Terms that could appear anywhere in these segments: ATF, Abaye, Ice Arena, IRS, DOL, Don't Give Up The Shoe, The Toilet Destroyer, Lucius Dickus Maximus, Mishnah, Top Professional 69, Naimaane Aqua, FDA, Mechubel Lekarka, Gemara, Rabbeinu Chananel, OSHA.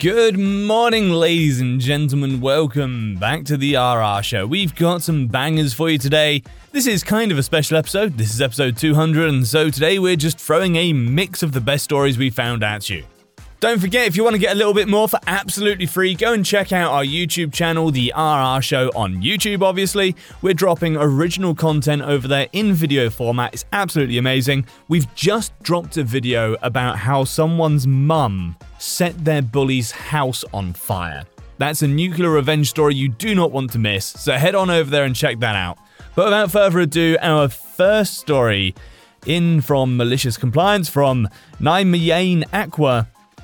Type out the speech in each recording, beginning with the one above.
Good morning, ladies and gentlemen, welcome back to the RR Show. We've got some bangers for you today. This is kind of a special episode. This is episode 200, and so today we're just throwing a mix of the best stories we found at you. Don't forget, if you want to get a little bit more for absolutely free, go and check out our YouTube channel, The RR Show on YouTube, obviously. We're dropping original content over there in video format. It's absolutely amazing. We've just dropped a video about how someone's mum set their bully's house on fire. That's a nuclear revenge story you do not want to miss, so head on over there and check that out. But without further ado, our first story in from Malicious Compliance from Naimaane Aqua.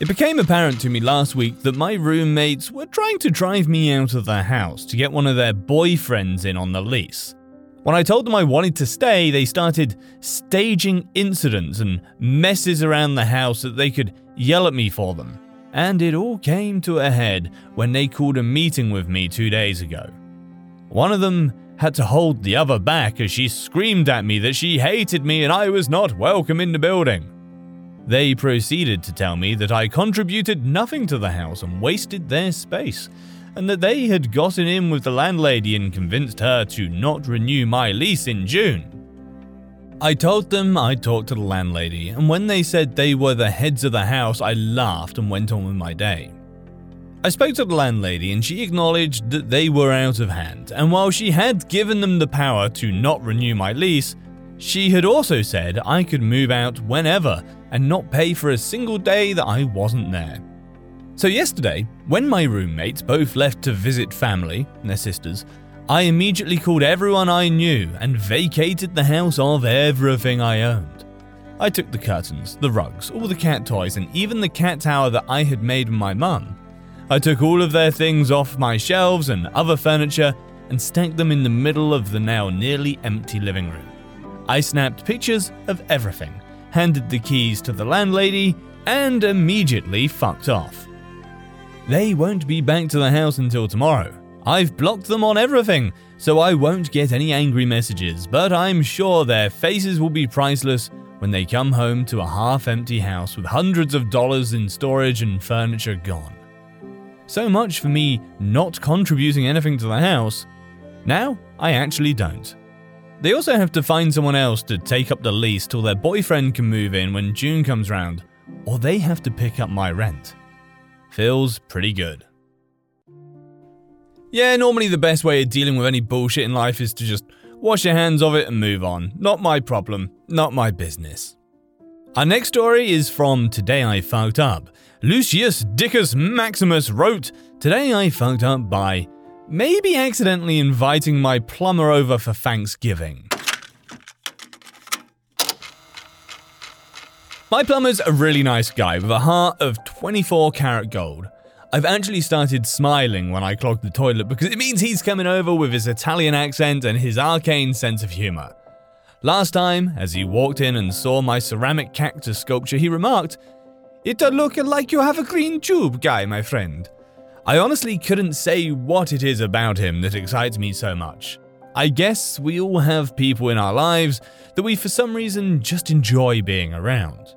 It became apparent to me last week that my roommates were trying to drive me out of their house to get one of their boyfriends in on the lease. When I told them I wanted to stay, they started staging incidents and messes around the house that they could yell at me for them. And it all came to a head when they called a meeting with me 2 days ago. One of them had to hold the other back as she screamed at me that she hated me and I was not welcome in the building. They proceeded to tell me that I contributed nothing to the house and wasted their space, and that they had gotten in with the landlady and convinced her to not renew my lease in June. I told them I'd talked to the landlady, and when they said they were the heads of the house, I laughed and went on with my day. I spoke to the landlady and she acknowledged that they were out of hand, and while she had given them the power to not renew my lease, she had also said I could move out whenever and not pay for a single day that I wasn't there. So yesterday, when my roommates both left to visit family, their sisters, I immediately called everyone I knew and vacated the house of everything I owned. I took the curtains, the rugs, all the cat toys, and even the cat tower that I had made with my mum. I took all of their things off my shelves and other furniture and stacked them in the middle of the now nearly empty living room. I snapped pictures of everything, handed the keys to the landlady, and immediately fucked off. They won't be back to the house until tomorrow. I've blocked them on everything, so I won't get any angry messages, but I'm sure their faces will be priceless when they come home to a half-empty house with hundreds of dollars in storage and furniture gone. So much for me not contributing anything to the house. Now, I actually don't. They also have to find someone else to take up the lease till their boyfriend can move in when June comes round, or they have to pick up my rent. Feels pretty good. Yeah, normally the best way of dealing with any bullshit in life is to just wash your hands of it and move on. Not my problem, not my business. Our next story is from Today I Fucked Up. Lucius Dickus Maximus wrote, "Today I fucked up by maybe accidentally inviting my plumber over for Thanksgiving." My plumber's a really nice guy with a heart of 24 karat gold. I've actually started smiling when I clog the toilet because it means he's coming over with his Italian accent and his arcane sense of humor. Last time, as he walked in and saw my ceramic cactus sculpture, he remarked, "It look like you have a green tube guy, my friend." I honestly couldn't say what it is about him that excites me so much. I guess we all have people in our lives that we for some reason just enjoy being around.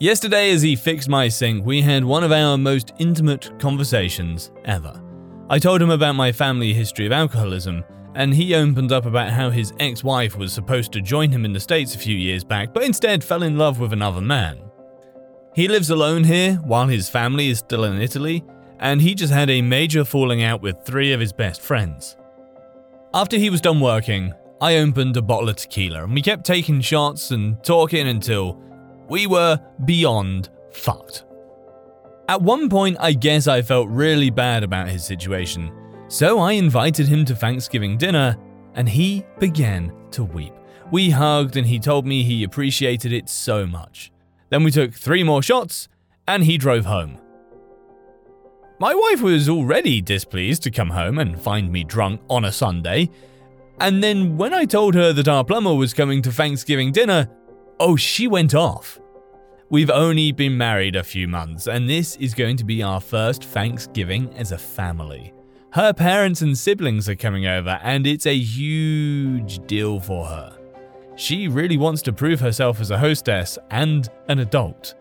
Yesterday, as he fixed my sink, we had one of our most intimate conversations ever. I told him about my family history of alcoholism, and he opened up about how his ex-wife was supposed to join him in the States a few years back, but instead fell in love with another man. He lives alone here, while his family is still in Italy, and he just had a major falling out with 3 of his best friends. After he was done working, I opened a bottle of tequila, and we kept taking shots and talking until we were beyond fucked. At one point, I guess I felt really bad about his situation, so I invited him to Thanksgiving dinner, and he began to weep, We hugged and he told me he appreciated it so much. Then we took 3 more shots and he drove home. My wife was already displeased to come home and find me drunk on a Sunday. And then when I told her that our plumber was coming to Thanksgiving dinner, oh, she went off. We've only been married a few months, and this is going to be our first Thanksgiving as a family. Her parents and siblings are coming over, and it's a huge deal for her. She really wants to prove herself as a hostess and an adult.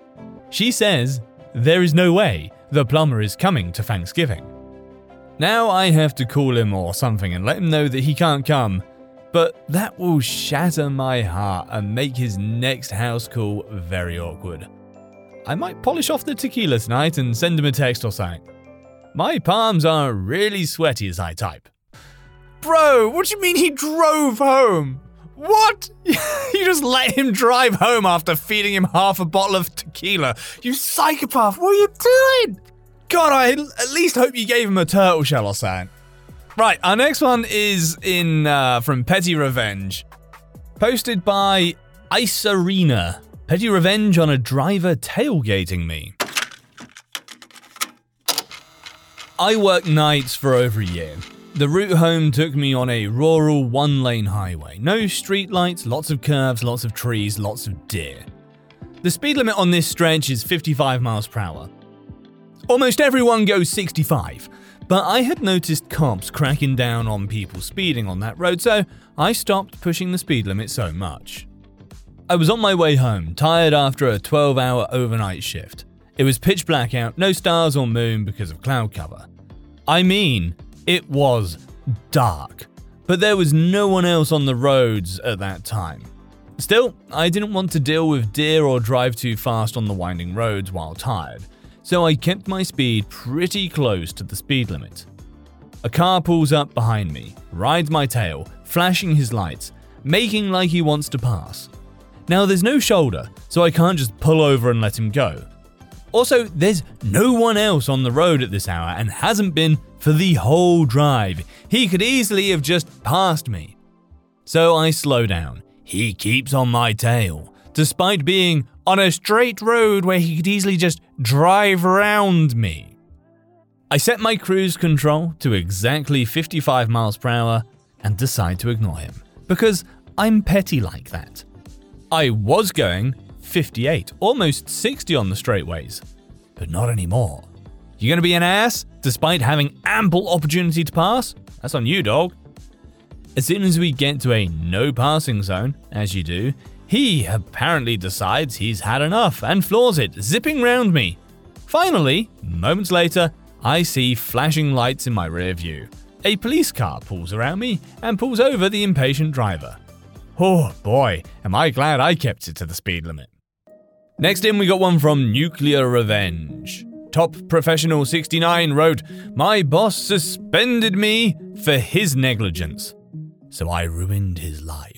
She says, "There is no way the plumber is coming to Thanksgiving." Now I have to call him or something and let him know that he can't come, but that will shatter my heart and make his next house call very awkward. I might polish off the tequila tonight and send him a text or something. My palms are really sweaty as I type. Bro, what do you mean he drove home? What? You just let him drive home after feeding him half a bottle of tequila. You psychopath, what are you doing? God, I at least hope you gave him a turtle shell or something. Right, our next one is in from Petty Revenge. Posted by Ice Arena. Petty Revenge on a driver tailgating me. I worked nights for over a year. The route home took me on a rural one-lane highway. No street lights, lots of curves, lots of trees, lots of deer. The speed limit on this stretch is 55 miles per hour. Almost everyone goes 65. But I had noticed cops cracking down on people speeding on that road, so I stopped pushing the speed limit so much. I was on my way home, tired after a 12-hour overnight shift. It was pitch black out, no stars or moon because of cloud cover. I mean, it was dark, but there was no one else on the roads at that time. Still, I didn't want to deal with deer or drive too fast on the winding roads while tired. So I kept my speed pretty close to the speed limit. A car pulls up behind me, rides my tail, flashing his lights, making like he wants to pass. Now there's no shoulder, so I can't just pull over and let him go. Also, there's no one else on the road at this hour and hasn't been for the whole drive. He could easily have just passed me. So I slow down. He keeps on my tail, despite being on a straight road where he could easily just drive around me. I set my cruise control to exactly 55 miles per hour and decide to ignore him, because I'm petty like that. I was going 58, almost 60 on the straightways, but not anymore. You gonna be an ass despite having ample opportunity to pass? That's on you, dog. As soon as we get to a no passing zone, as you do, he apparently decides he's had enough and floors it, zipping round me. Finally, moments later, I see flashing lights in my rear view. A police car pulls around me and pulls over the impatient driver. Oh boy, am I glad I kept it to the speed limit. Next in, we got one from Nuclear Revenge. Top Professional 69 wrote, "My boss suspended me for his negligence, so I ruined his life."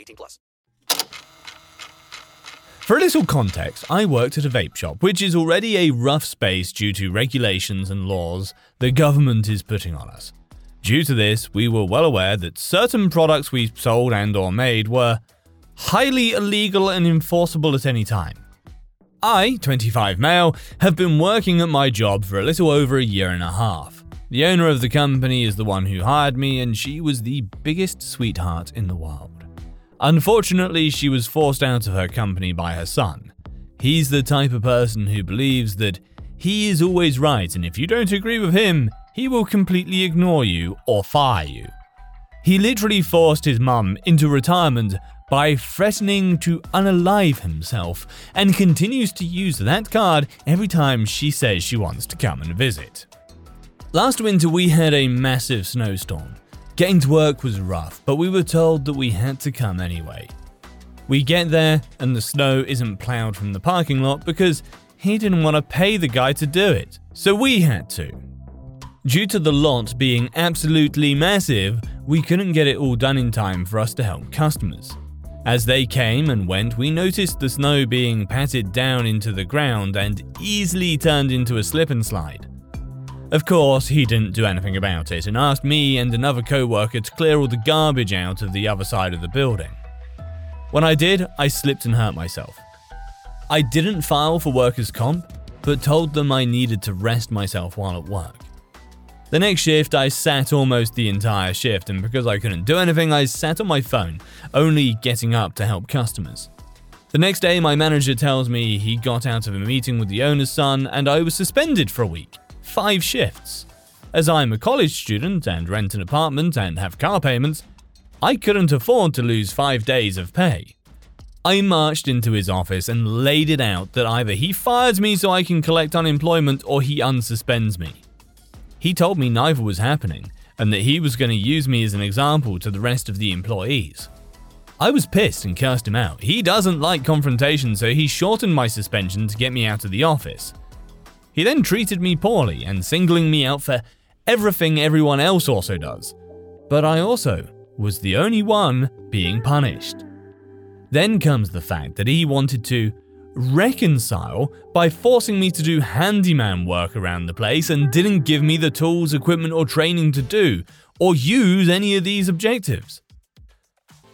18+. For a little context, I worked at a vape shop, which is already a rough space due to regulations and laws the government is putting on us. Due to this, we were well aware that certain products we sold and or made were highly illegal and enforceable at any time. I, 25 male, have been working at my job for a little over a year and a half. The owner of the company is the one who hired me, and she was the biggest sweetheart in the world. Unfortunately, she was forced out of her company by her son. He's the type of person who believes that he is always right, and if you don't agree with him, he will completely ignore you or fire you. He literally forced his mum into retirement by threatening to unalive himself, and continues to use that card every time she says she wants to come and visit. Last winter, we had a massive snowstorm. Getting to work was rough, but we were told that we had to come anyway. We get there and the snow isn't plowed from the parking lot because he didn't want to pay the guy to do it, so we had to. Due to the lot being absolutely massive, we couldn't get it all done in time for us to help customers. As they came and went, we noticed the snow being patted down into the ground and easily turned into a slip and slide. Of course, he didn't do anything about it and asked me and another co-worker to clear all the garbage out of the other side of the building. When I did, I slipped and hurt myself. I didn't file for workers' comp, but told them I needed to rest myself while at work. The next shift, I sat almost the entire shift, and because I couldn't do anything, I sat on my phone, only getting up to help customers. The next day, my manager tells me he got out of a meeting with the owner's son, and I was suspended for a week, 5 shifts. As I'm a college student and rent an apartment and have car payments, I couldn't afford to lose 5 days of pay. I marched into his office and laid it out that either he fires me so I can collect unemployment or he unsuspends me. He told me neither was happening and that he was going to use me as an example to the rest of the employees. I was pissed and cursed him out. He doesn't like confrontation, so he shortened my suspension to get me out of the office. He then treated me poorly and singling me out for everything everyone else also does. But I also was the only one being punished. Then comes the fact that he wanted to reconcile by forcing me to do handyman work around the place and didn't give me the tools, equipment, or training to do or use any of these objectives.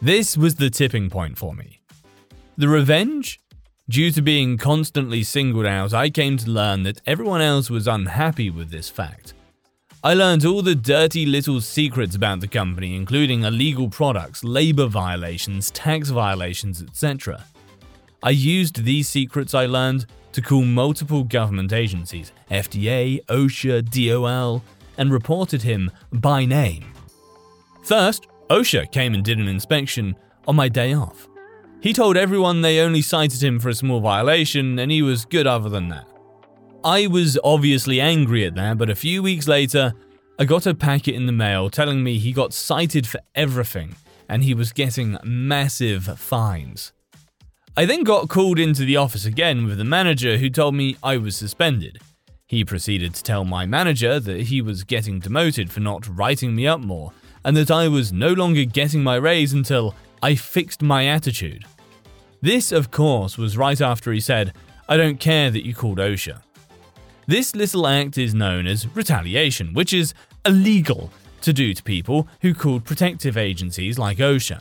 This was the tipping point for me. The revenge? Due to being constantly singled out, I came to learn that everyone else was unhappy with this fact. I learned all the dirty little secrets about the company, including illegal products, labor violations, tax violations, etc. I used these secrets I learned to call multiple government agencies, FDA, OSHA, DOL, and reported him by name. First, OSHA came and did an inspection on my day off. He told everyone they only cited him for a small violation and he was good other than that. I was obviously angry at that, but a few weeks later, I got a packet in the mail telling me he got cited for everything and he was getting massive fines. I then got called into the office again with the manager who told me I was suspended. He proceeded to tell my manager that he was getting demoted for not writing me up more and that I was no longer getting my raise until I fixed my attitude. This, of course, was right after he said, "I don't care that you called OSHA." This little act is known as retaliation, which is illegal to do to people who called protective agencies like OSHA.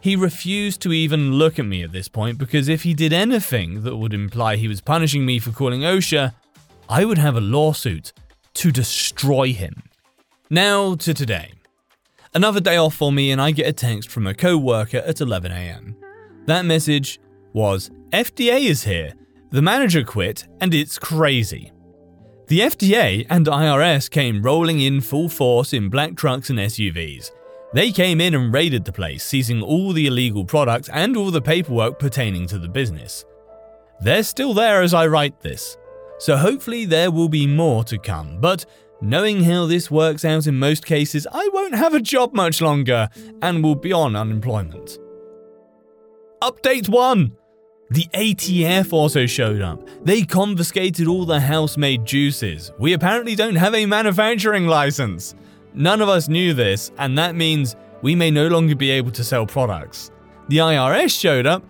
He refused to even look at me at this point because if he did anything that would imply he was punishing me for calling OSHA, I would have a lawsuit to destroy him. Now to today. Another day off for me and I get a text from a co-worker at 11 a.m. That message was, "FDA is here, the manager quit and it's crazy." The FDA and IRS came rolling in full force in black trucks and SUVs. They came in and raided the place, seizing all the illegal products and all the paperwork pertaining to the business. They're still there as I write this, so hopefully there will be more to come, but knowing how this works out in most cases, I won't have a job much longer and will be on unemployment. Update 1! The ATF also showed up. They confiscated all the house-made juices. We apparently don't have a manufacturing license. None of us knew this, and that means we may no longer be able to sell products. The IRS showed up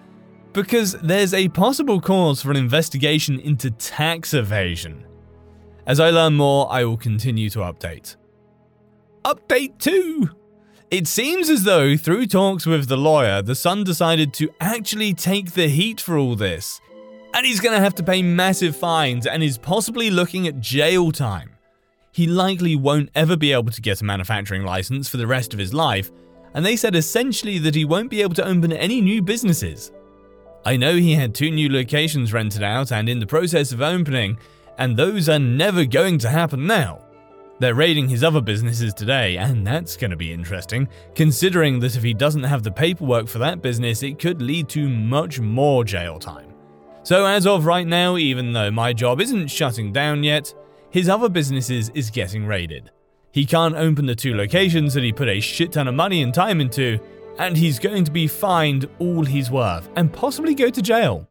because there's a possible cause for an investigation into tax evasion. As I learn more, I will continue to update. Update 2! It seems as though, through talks with the lawyer, the son decided to actually take the heat for all this. And he's going to have to pay massive fines and is possibly looking at jail time. He likely won't ever be able to get a manufacturing license for the rest of his life, and they said essentially that he won't be able to open any new businesses. I know he had 2 new locations rented out and in the process of opening, and those are never going to happen now. They're raiding his other businesses today, and that's going to be interesting, considering that if he doesn't have the paperwork for that business, it could lead to much more jail time. So as of right now, even though my job isn't shutting down yet, his other businesses is getting raided. He can't open the two locations that he put a shit ton of money and time into, and he's going to be fined all he's worth and possibly go to jail.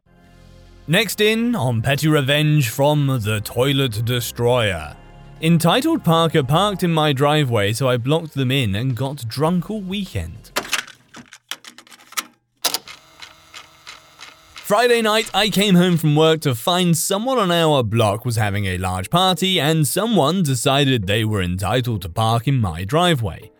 Next in on petty revenge from The Toilet Destroyer. Entitled Parker parked in my driveway, so I blocked them in and got drunk all weekend. Friday night, I came home from work to find someone on our block was having a large party and someone decided they were entitled to park in my driveway.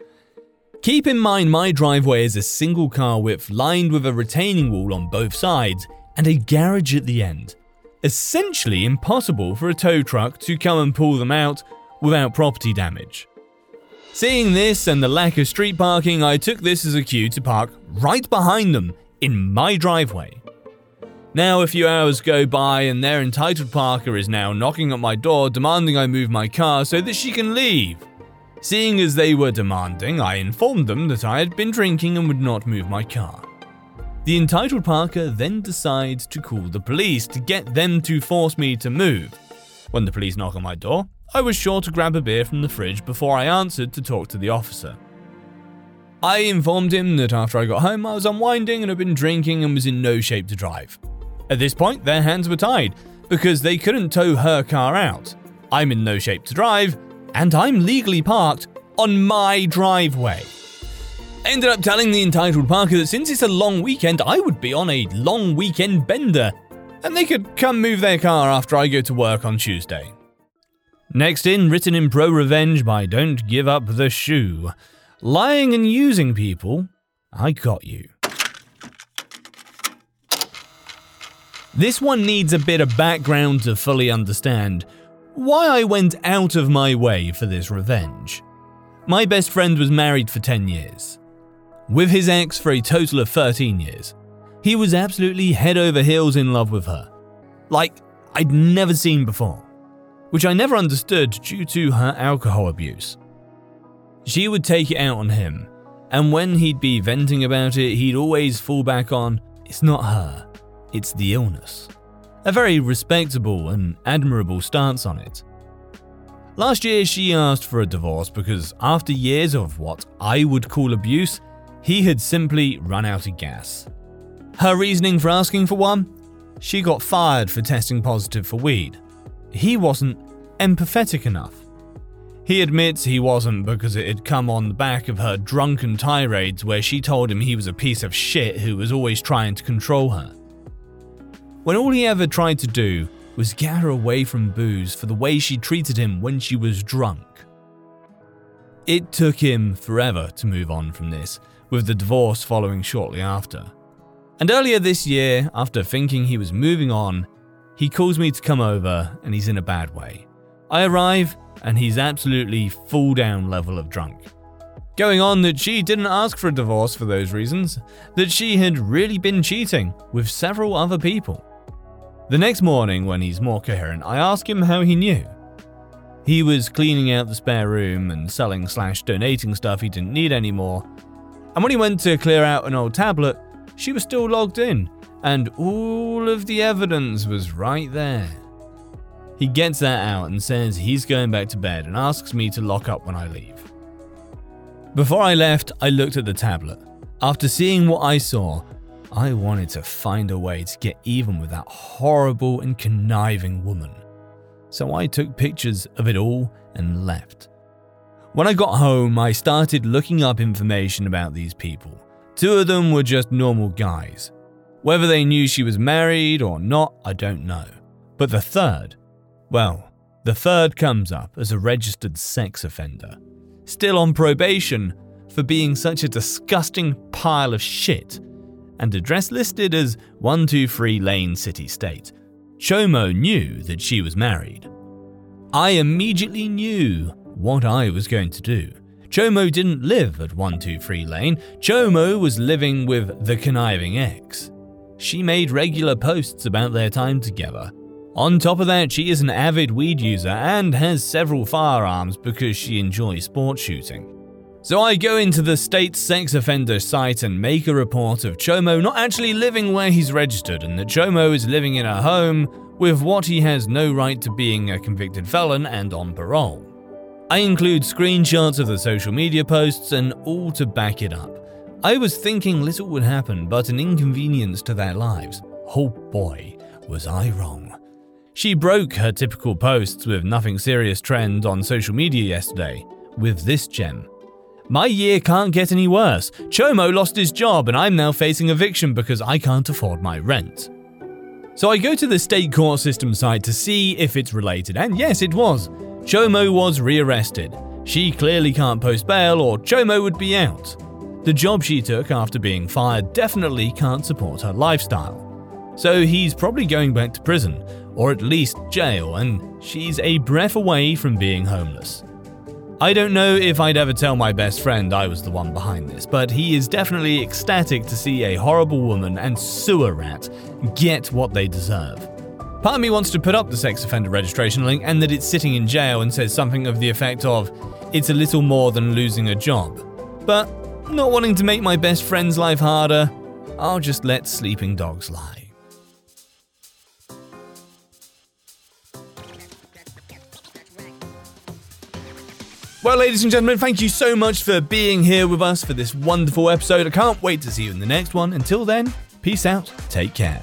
Keep in mind my driveway is a single car width lined with a retaining wall on both sides and a garage at the end. Essentially impossible for a tow truck to come and pull them out without property damage. Seeing this and the lack of street parking, I took this as a cue to park right behind them in my driveway. Now a few hours go by and their entitled parker is now knocking at my door demanding I move my car so that she can leave. Seeing as they were demanding, I informed them that I had been drinking and would not move my car. The entitled parker then decides to call the police to get them to force me to move. When the police knock on my door, I was sure to grab a beer from the fridge before I answered to talk to the officer. I informed him that after I got home I was unwinding and had been drinking and was in no shape to drive. At this point, their hands were tied because they couldn't tow her car out. I'm in no shape to drive and I'm legally parked on my driveway. I ended up telling the entitled parker that since it's a long weekend, I would be on a long weekend bender and they could come move their car after I go to work on Tuesday. Next in, written in Pro Revenge by Don't Give Up The Shoe. Lying and using people, I got you. This one needs a bit of background to fully understand why I went out of my way for this revenge. My best friend was married for 10 years, with his ex for a total of 13 years. He was absolutely head over heels in love with her, like I'd never seen before, which I never understood due to her alcohol abuse. She would take it out on him, and when he'd be venting about it, he'd always fall back on, it's not her, it's the illness. A very respectable and admirable stance on it. Last year, she asked for a divorce because after years of what I would call abuse, he had simply run out of gas. Her reasoning for asking for one? She got fired for testing positive for weed. He wasn't empathetic enough. He admits he wasn't because it had come on the back of her drunken tirades where she told him he was a piece of shit who was always trying to control her. When all he ever tried to do was get her away from booze for the way she treated him when she was drunk. It took him forever to move on from this, with the divorce following shortly after. And earlier this year, after thinking he was moving on, he calls me to come over and he's in a bad way. I arrive and he's absolutely full down level of drunk. Going on that she didn't ask for a divorce for those reasons, that she had really been cheating with several other people. The next morning when he's more coherent, I ask him how he knew. He was cleaning out the spare room and selling/donating stuff he didn't need anymore. And when he went to clear out an old tablet, she was still logged in and all of the evidence was right there. He gets that out and says he's going back to bed and asks me to lock up when I leave. Before I left, I looked at the tablet. After seeing what I saw, I wanted to find a way to get even with that horrible and conniving woman. So I took pictures of it all and left. When I got home, I started looking up information about these people. Two of them were just normal guys. Whether they knew she was married or not, I don't know. But the third comes up as a registered sex offender, still on probation for being such a disgusting pile of shit, and address listed as 123 Lane City State. Chomo knew that she was married. I immediately knew what I was going to do. Chomo didn't live at 123 Lane. Chomo was living with the conniving ex. She made regular posts about their time together. On top of that, she is an avid weed user and has several firearms because she enjoys sport shooting. So I go into the state sex offender site and make a report of Chomo not actually living where he's registered and that Chomo is living in a home with what he has no right to being a convicted felon and on parole. I include screenshots of the social media posts and all to back it up. I was thinking little would happen but an inconvenience to their lives. Oh boy, was I wrong. She broke her typical posts with nothing serious trend on social media yesterday with this gem. My year can't get any worse. Chomo lost his job and I'm now facing eviction because I can't afford my rent. So I go to the state court system site to see if it's related, and yes, it was. Chomo was rearrested. She clearly can't post bail or Chomo would be out. The job she took after being fired definitely can't support her lifestyle. So he's probably going back to prison, or at least jail, and she's a breath away from being homeless. I don't know if I'd ever tell my best friend I was the one behind this, but he is definitely ecstatic to see a horrible woman and sewer rat get what they deserve. Part of me wants to put up the sex offender registration link and that it's sitting in jail and says something of the effect of, it's a little more than losing a job. But not wanting to make my best friend's life harder, I'll just let sleeping dogs lie. Well, ladies and gentlemen, thank you so much for being here with us for this wonderful episode. I can't wait to see you in the next one. Until then, peace out, take care.